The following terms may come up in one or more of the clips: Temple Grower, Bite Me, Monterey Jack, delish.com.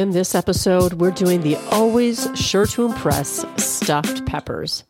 In this episode, we're doing the always sure to impress stuffed peppers.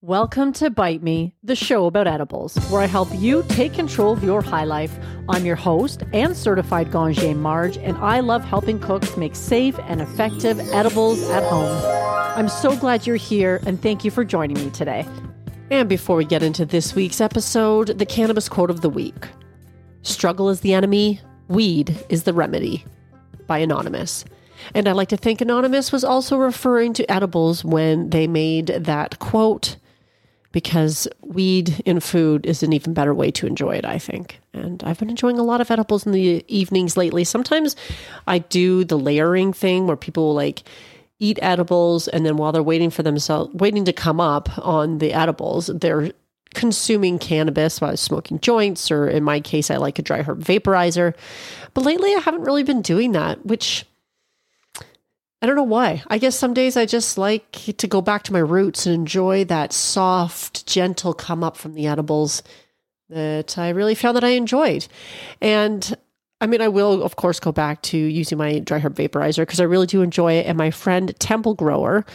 Welcome to Bite Me, the show about edibles, where I help you take control of your high life. I'm your host and certified Gange Marge, and I love helping cooks make safe and effective edibles at home. I'm so glad you're here, and thank you for joining me today. And before we get into this week's episode, the cannabis quote of the week. Struggle is the enemy, weed is the remedy. By Anonymous. And I like to think Anonymous was also referring to edibles when they made that quote, because weed in food is an even better way to enjoy it, I think. And I've been enjoying a lot of edibles in the evenings lately. Sometimes I do the layering thing where people will like eat edibles, and then while they're waiting to come up on the edibles, they're consuming cannabis while smoking joints, or in my case, I like a dry herb vaporizer. But lately, I haven't really been doing that, which I don't know why. I guess some days I just like to go back to my roots and enjoy that soft, gentle come up from the edibles that I really found that I enjoyed. And I mean, I will, of course, go back to using my dry herb vaporizer because I really do enjoy it. And my friend Temple Grower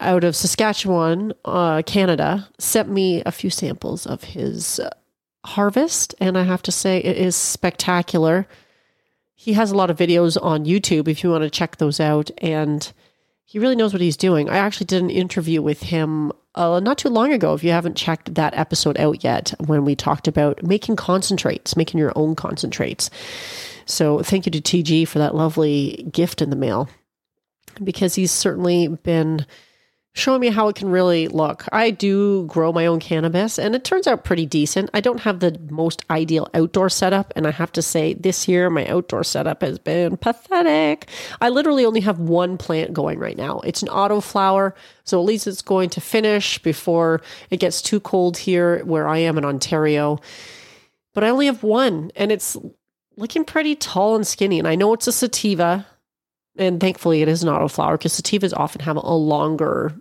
out of Saskatchewan, Canada, sent me a few samples of his harvest. And I have to say, it is spectacular. He has a lot of videos on YouTube if you want to check those out. And he really knows what he's doing. I actually did an interview with him not too long ago, if you haven't checked that episode out yet, when we talked about making concentrates, making your own concentrates. So thank you to TG for that lovely gift in the mail, because he's certainly been showing me how it can really look. I do grow my own cannabis, and it turns out pretty decent. I don't have the most ideal outdoor setup, and I have to say this year, my outdoor setup has been pathetic. I literally only have one plant going right now. It's an auto flower, so at least it's going to finish before it gets too cold here where I am in Ontario. But I only have one, and it's looking pretty tall and skinny, and I know it's a sativa. And thankfully, it is an auto flower because sativas often have a longer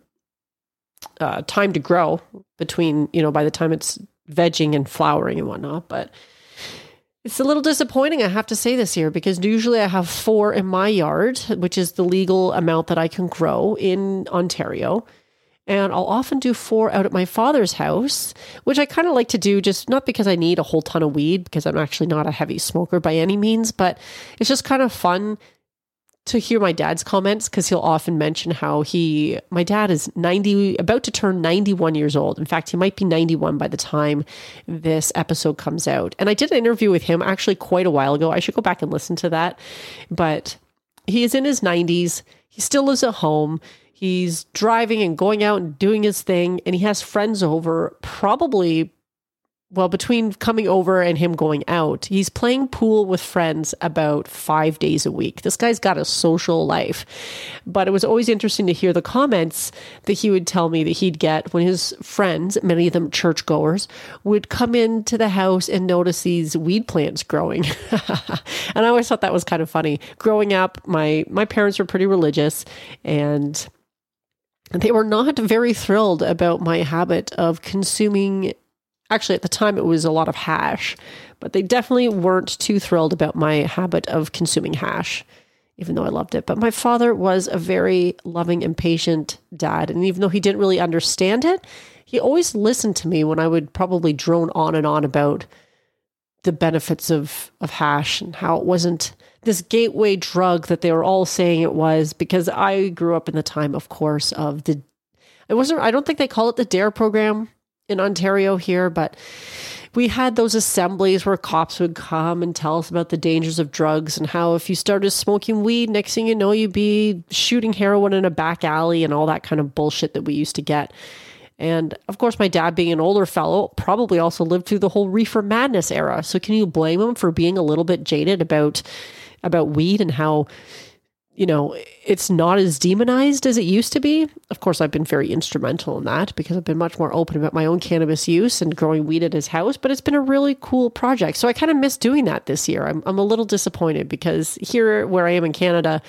time to grow between, you know, by the time it's vegging and flowering and whatnot. But it's a little disappointing, I have to say this year, because usually I have four in my yard, which is the legal amount that I can grow in Ontario. And I'll often do four out at my father's house, which I kind of like to do, just not because I need a whole ton of weed, because I'm actually not a heavy smoker by any means, but it's just kind of fun to hear my dad's comments, because he'll often mention how my dad is about to turn 91 years old. In fact, he might be 91 by the time this episode comes out. And I did an interview with him actually quite a while ago. I should go back and listen to that. But he is in his 90s. He still lives at home. He's driving and going out and doing his thing. And he has friends over, probably, well, between coming over and him going out, he's playing pool with friends about 5 days a week. This guy's got a social life. But it was always interesting to hear the comments that he would tell me that he'd get when his friends, many of them churchgoers, would come into the house and notice these weed plants growing. And I always thought that was kind of funny. Growing up, my parents were pretty religious, and they were not very thrilled about my habit of consuming. Actually, at the time, it was a lot of hash, but they definitely weren't too thrilled about my habit of consuming hash, even though I loved it. But my father was a very loving and patient dad, and even though he didn't really understand it, he always listened to me when I would probably drone on and on about the benefits of hash and how it wasn't this gateway drug that they were all saying it was, because I grew up in the time, of course, of I don't think they call it the DARE program in Ontario here, but we had those assemblies where cops would come and tell us about the dangers of drugs and how if you started smoking weed, next thing you know, you'd be shooting heroin in a back alley and all that kind of bullshit that we used to get. And of course, my dad, being an older fellow, probably also lived through the whole reefer madness era. So can you blame him for being a little bit jaded about weed and how, you know, it's not as demonized as it used to be? Of course, I've been very instrumental in that because I've been much more open about my own cannabis use and growing weed at his house, but it's been a really cool project. So I kind of miss doing that this year. I'm a little disappointed because here where I am in Canada,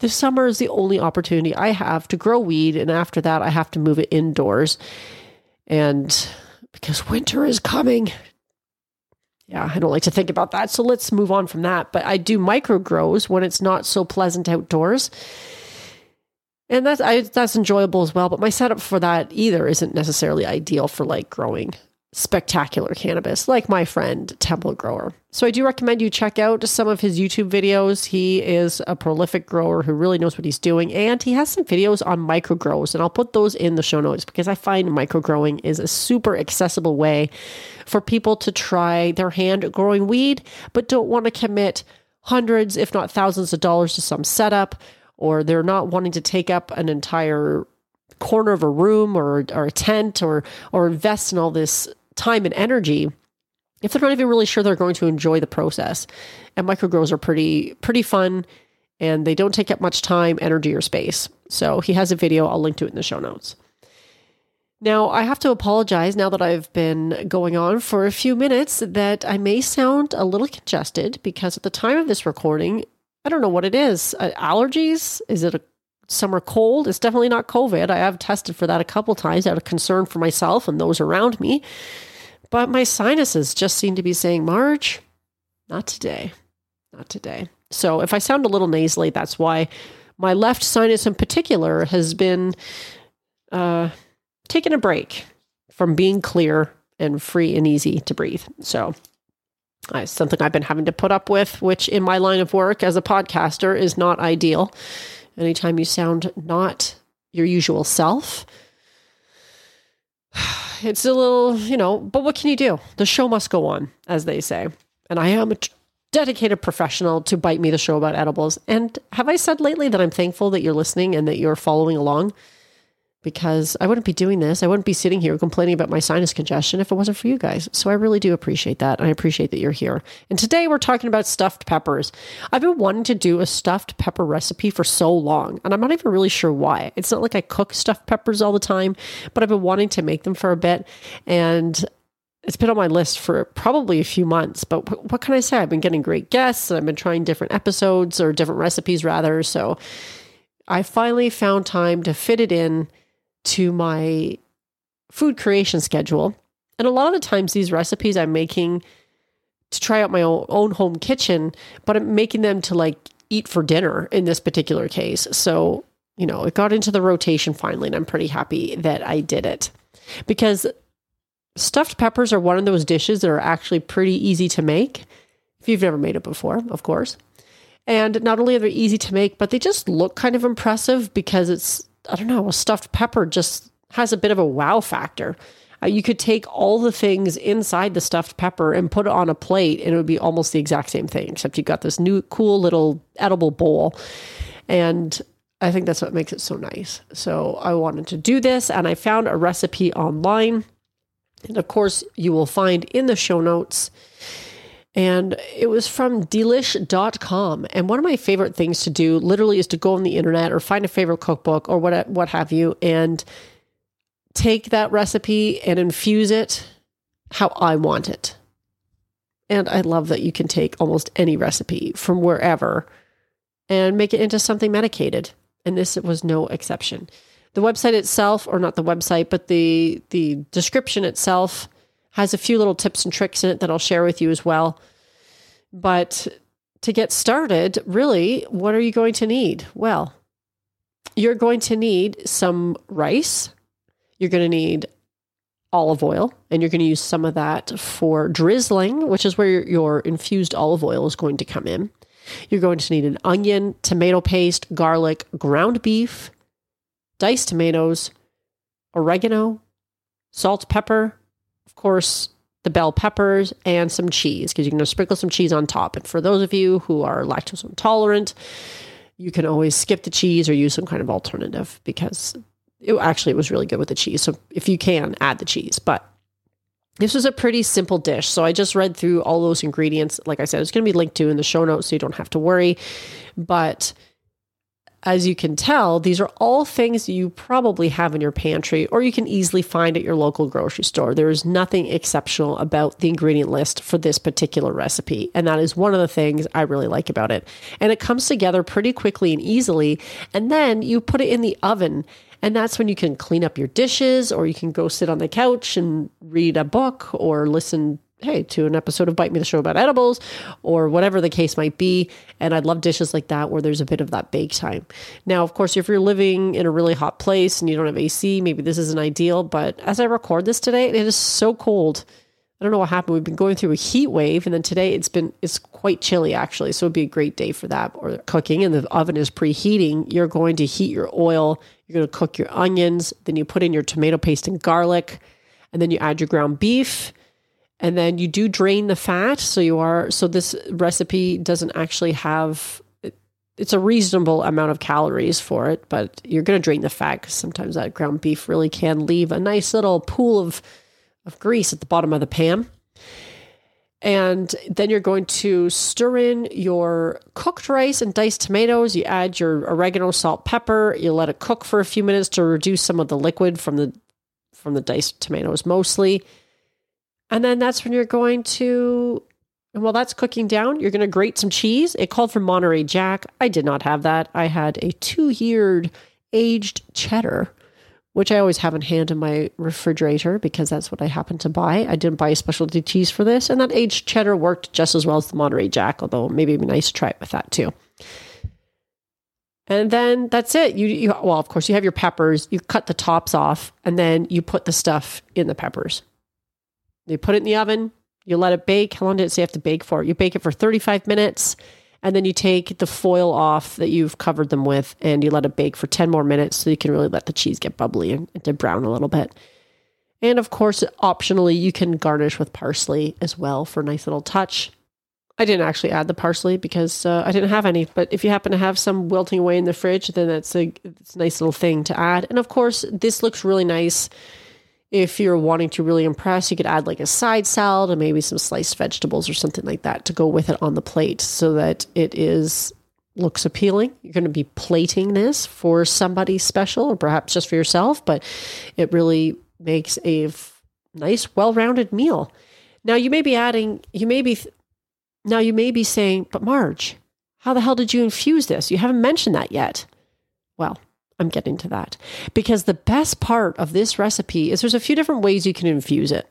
this summer is the only opportunity I have to grow weed. And after that, I have to move it indoors, and because winter is coming. Yeah, I don't like to think about that. So let's move on from that. But I do micro grows when it's not so pleasant outdoors. And that's enjoyable as well. But my setup for that either isn't necessarily ideal for like growing spectacular cannabis, like my friend Temple Grower. So I do recommend you check out some of his YouTube videos. He is a prolific grower who really knows what he's doing, and he has some videos on micro grows, and I'll put those in the show notes because I find micro growing is a super accessible way for people to try their hand at growing weed, but don't want to commit hundreds, if not thousands of dollars to some setup, or they're not wanting to take up an entire corner of a room or a tent or invest in all this time and energy if they're not even really sure they're going to enjoy the process. And microgrows are pretty fun, and they don't take up much time, energy, or space. So he has a video. I'll link to it in the show notes. Now, I have to apologize now that I've been going on for a few minutes that I may sound a little congested because at the time of this recording, I don't know what it is. Allergies? Is it a summer cold? It's definitely not COVID. I have tested for that a couple times out of concern for myself and those around me. But my sinuses just seem to be saying, Marge, not today. Not today. So if I sound a little nasally, that's why. My left sinus in particular has been taking a break from being clear and free and easy to breathe. So it's something I've been having to put up with, which in my line of work as a podcaster is not ideal. Anytime you sound not your usual self, it's a little, but what can you do? The show must go on, as they say. And I am a dedicated professional to Bite Me, the show about edibles. And have I said lately that I'm thankful that you're listening and that you're following along? Because I wouldn't be doing this. I wouldn't be sitting here complaining about my sinus congestion if it wasn't for you guys. So I really do appreciate that. And I appreciate that you're here. And today we're talking about stuffed peppers. I've been wanting to do a stuffed pepper recipe for so long. And I'm not even really sure why. It's not like I cook stuffed peppers all the time, but I've been wanting to make them for a bit. And it's been on my list for probably a few months. But what can I say? I've been getting great guests. And I've been trying different episodes or different recipes rather. So I finally found time to fit it in to my food creation schedule. And a lot of the times these recipes I'm making to try out my own home kitchen, but I'm making them to like eat for dinner in this particular case. So, it got into the rotation finally, and I'm pretty happy that I did it. Because stuffed peppers are one of those dishes that are actually pretty easy to make, if you've never made it before, of course. And not only are they easy to make, but they just look kind of impressive because a stuffed pepper just has a bit of a wow factor. You could take all the things inside the stuffed pepper and put it on a plate, and it would be almost the exact same thing, except you've got this new, cool little edible bowl. And I think that's what makes it so nice. So I wanted to do this, and I found a recipe online. And of course, you will find in the show notes. And it was from delish.com. And one of my favorite things to do literally is to go on the internet or find a favorite cookbook or what have you, and take that recipe and infuse it how I want it. And I love that you can take almost any recipe from wherever and make it into something medicated. And this was no exception. The website itself, or not the website, but the description itself has a few little tips and tricks in it that I'll share with you as well. But to get started, really, what are you going to need? Well, you're going to need some rice. You're going to need olive oil, and you're going to use some of that for drizzling, which is where your infused olive oil is going to come in. You're going to need an onion, tomato paste, garlic, ground beef, diced tomatoes, oregano, salt, pepper, of course, the bell peppers, and some cheese, because you can sprinkle some cheese on top. And for those of you who are lactose intolerant, you can always skip the cheese or use some kind of alternative, because it was really good with the cheese. So if you can, add the cheese. But this was a pretty simple dish. So I just read through all those ingredients. Like I said, it's going to be linked to in the show notes, so you don't have to worry. But as you can tell, these are all things you probably have in your pantry, or you can easily find at your local grocery store. There is nothing exceptional about the ingredient list for this particular recipe. And that is one of the things I really like about it. And it comes together pretty quickly and easily. And then you put it in the oven. And that's when you can clean up your dishes, or you can go sit on the couch and read a book or listen hey, to an episode of Bite Me, the show about edibles or whatever the case might be. And I'd love dishes like that where there's a bit of that bake time. Now, of course, if you're living in a really hot place and you don't have AC, maybe this isn't ideal. But as I record this today, it is so cold. I don't know what happened. We've been going through a heat wave, and then today it's quite chilly actually. So it'd be a great day for that or cooking. And the oven is preheating. You're going to heat your oil. You're going to cook your onions. Then you put in your tomato paste and garlic, and then you add your ground beef. And then you do drain the fat. So this recipe doesn't actually have, it's a reasonable amount of calories for it, but you're going to drain the fat because sometimes that ground beef really can leave a nice little pool of grease at the bottom of the pan. And then you're going to stir in your cooked rice and diced tomatoes. You add your oregano, salt, pepper. You let it cook for a few minutes to reduce some of the liquid from the diced tomatoes mostly. And then that's when you're going to, and while that's cooking down, you're going to grate some cheese. It called for Monterey Jack. I did not have that. I had a 2-year aged cheddar, which I always have in hand in my refrigerator because that's what I happened to buy. I didn't buy a specialty cheese for this. And that aged cheddar worked just as well as the Monterey Jack, although maybe it'd be nice to try it with that too. And then that's it. Well, of course, you have your peppers. You cut the tops off, and then you put the stuff in the peppers. You put it in the oven. You let it bake. How long did it say you have to bake for? You bake it for 35 minutes. And then you take the foil off that you've covered them with and you let it bake for 10 more minutes so you can really let the cheese get bubbly and to brown a little bit. And of course, optionally, you can garnish with parsley as well for a nice little touch. I didn't actually add the parsley because I didn't have any, but if you happen to have some wilting away in the fridge, then it's a nice little thing to add. And of course, this looks really nice. If you're wanting to really impress, you could add like a side salad and maybe some sliced vegetables or something like that to go with it on the plate so that it looks appealing. You're going to be plating this for somebody special or perhaps just for yourself, but it really makes a nice, well-rounded meal. Now you may be saying, but Marge, how the hell did you infuse this? You haven't mentioned that yet. Well, I'm getting to that because the best part of this recipe is there's a few different ways you can infuse it.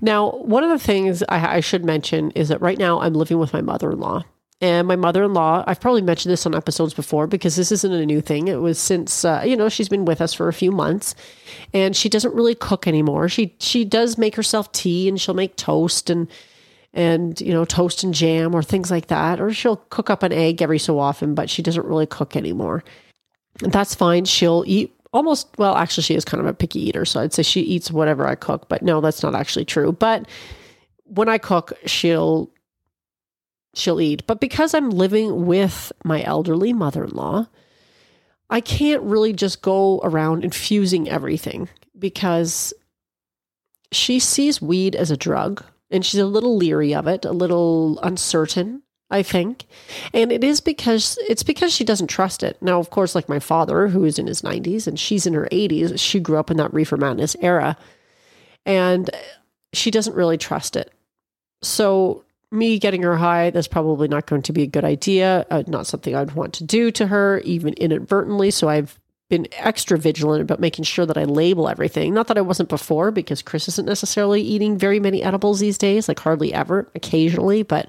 Now, one of the things I should mention is that right now I'm living with my mother-in-law, and my mother-in-law, I've probably mentioned this on episodes before because this isn't a new thing. It was since, she's been with us for a few months, and she doesn't really cook anymore. She does make herself tea, and she'll make toast and toast and jam or things like that. Or she'll cook up an egg every so often, but she doesn't really cook anymore. And that's fine. She'll eat she is kind of a picky eater. So I'd say she eats whatever I cook, but no, that's not actually true. But when I cook, she'll eat. But because I'm living with my elderly mother-in-law, I can't really just go around infusing everything because she sees weed as a drug. And she's a little leery of it, a little uncertain, I think. And it's because she doesn't trust it. Now, of course, like my father, who is in his 90s and she's in her 80s, she grew up in that Reefer Madness era. And she doesn't really trust it. So me getting her high, that's probably not going to be a good idea. Not something I'd want to do to her, even inadvertently. So I've been extra vigilant about making sure that I label everything. Not that I wasn't before, because Chris isn't necessarily eating very many edibles these days, like hardly ever, occasionally, but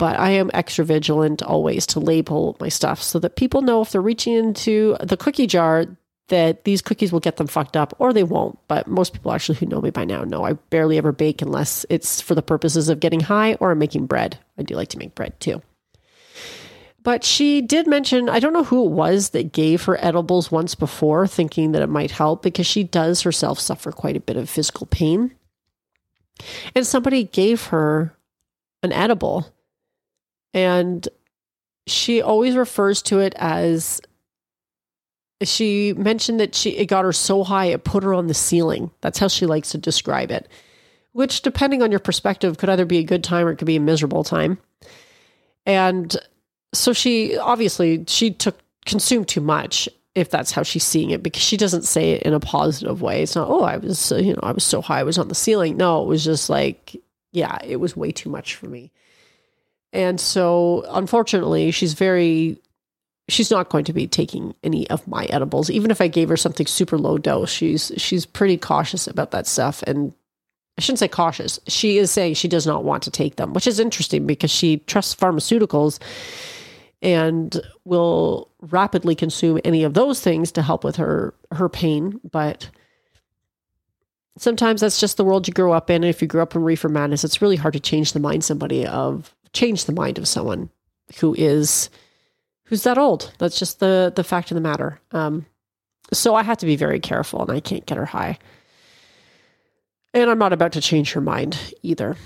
I am extra vigilant always to label my stuff so that people know if they're reaching into the cookie jar that these cookies will get them fucked up or they won't. But most people actually who know me by now know I barely ever bake unless it's for the purposes of getting high or making bread. I do like to make bread too. But she did mention, I don't know who it was that gave her edibles once before, thinking that it might help because she does herself suffer quite a bit of physical pain. And somebody gave her an edible. And she always refers to it as, she mentioned that it got her so high it put her on the ceiling. That's how she likes to describe it, which depending on your perspective could either be a good time or it could be a miserable time. And so she, obviously, consumed too much, if that's how she's seeing it, because she doesn't say it in a positive way. It's not, oh, I was so high, I was on the ceiling. No, it was just like, yeah, it was way too much for me. And so, unfortunately, she's not going to be taking any of my edibles. Even if I gave her something super low dose, she's pretty cautious about that stuff and I shouldn't say cautious. She is saying she does not want to take them, which is interesting because she trusts pharmaceuticals and will rapidly consume any of those things to help with her pain. But sometimes that's just the world you grew up in. And if you grew up in reefer madness, it's really hard to change the mind of someone who's that old. That's just the fact of the matter. So I have to be very careful, and I can't get her high. And I'm not about to change her mind either.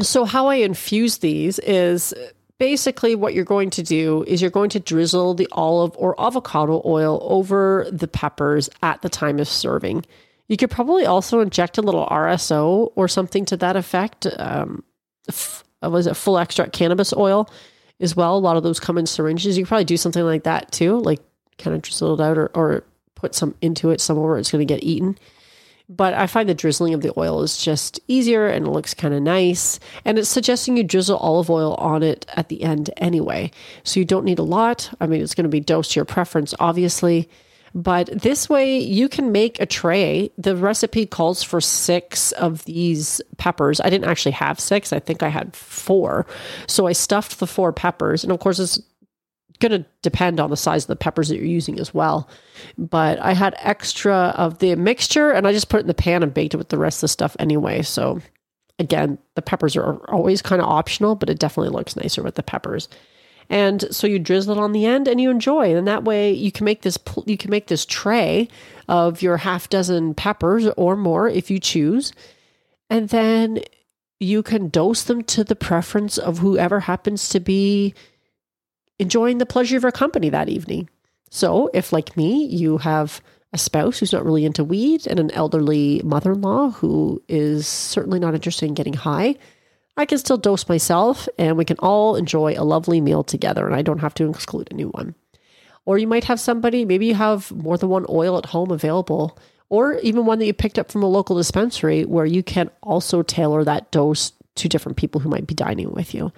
So how I infuse these is basically what you're going to do is you're going to drizzle the olive or avocado oil over the peppers at the time of serving. You could probably also inject a little RSO or something to that effect. Full extract cannabis oil as well. A lot of those come in syringes. You could probably do something like that too, like kind of drizzle it out or put some into it somewhere where it's going to get eaten. But I find the drizzling of the oil is just easier and it looks kind of nice. And it's suggesting you drizzle olive oil on it at the end anyway. So you don't need a lot. I mean, it's going to be dosed to your preference, obviously. But this way you can make a tray. The recipe calls for 6 of these peppers. I didn't actually have 6. I think I had 4. So I stuffed the 4 peppers. And of course, it's going to depend on the size of the peppers that you're using as well. But I had extra of the mixture and I just put it in the pan and baked it with the rest of the stuff anyway. So again, the peppers are always kind of optional, but it definitely looks nicer with the peppers. And so you drizzle it on the end and you enjoy. And that way you can make this tray of your 6 peppers or more if you choose. And then you can dose them to the preference of whoever happens to be enjoying the pleasure of your company that evening. So if, like me, you have a spouse who's not really into weed and an elderly mother-in-law who is certainly not interested in getting high, I can still dose myself and we can all enjoy a lovely meal together and I don't have to exclude anyone. Or you might have somebody, maybe you have more than one oil at home available, or even one that you picked up from a local dispensary where you can also tailor that dose to different people who might be dining with you.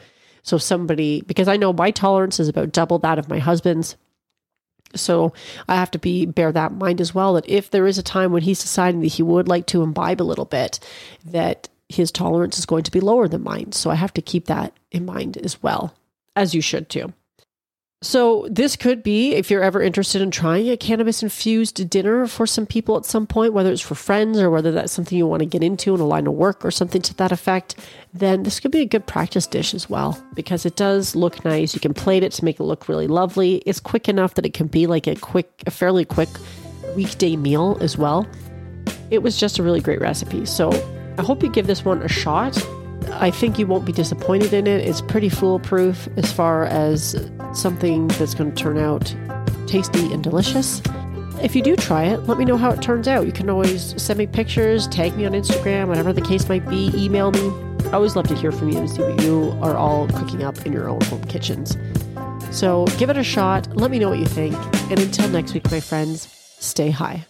So somebody, because I know my tolerance is about double that of my husband's. So I have to bear that in mind as well, that if there is a time when he's deciding that he would like to imbibe a little bit, that his tolerance is going to be lower than mine. So I have to keep that in mind as well, as you should too. So this could be, if you're ever interested in trying a cannabis-infused dinner for some people at some point, whether it's for friends or whether that's something you want to get into in a line of work or something to that effect, then this could be a good practice dish as well because it does look nice. You can plate it to make it look really lovely. It's quick enough that it can be like a fairly quick weekday meal as well. It was just a really great recipe. So I hope you give this one a shot. I think you won't be disappointed in it. It's pretty foolproof as far as something that's going to turn out tasty and delicious. If you do try it, let me know how it turns out. You can always send me pictures, tag me on Instagram, whatever the case might be, email me. I always love to hear from you and see what you are all cooking up in your own home kitchens. So give it a shot. Let me know what you think. And until next week, my friends, stay high.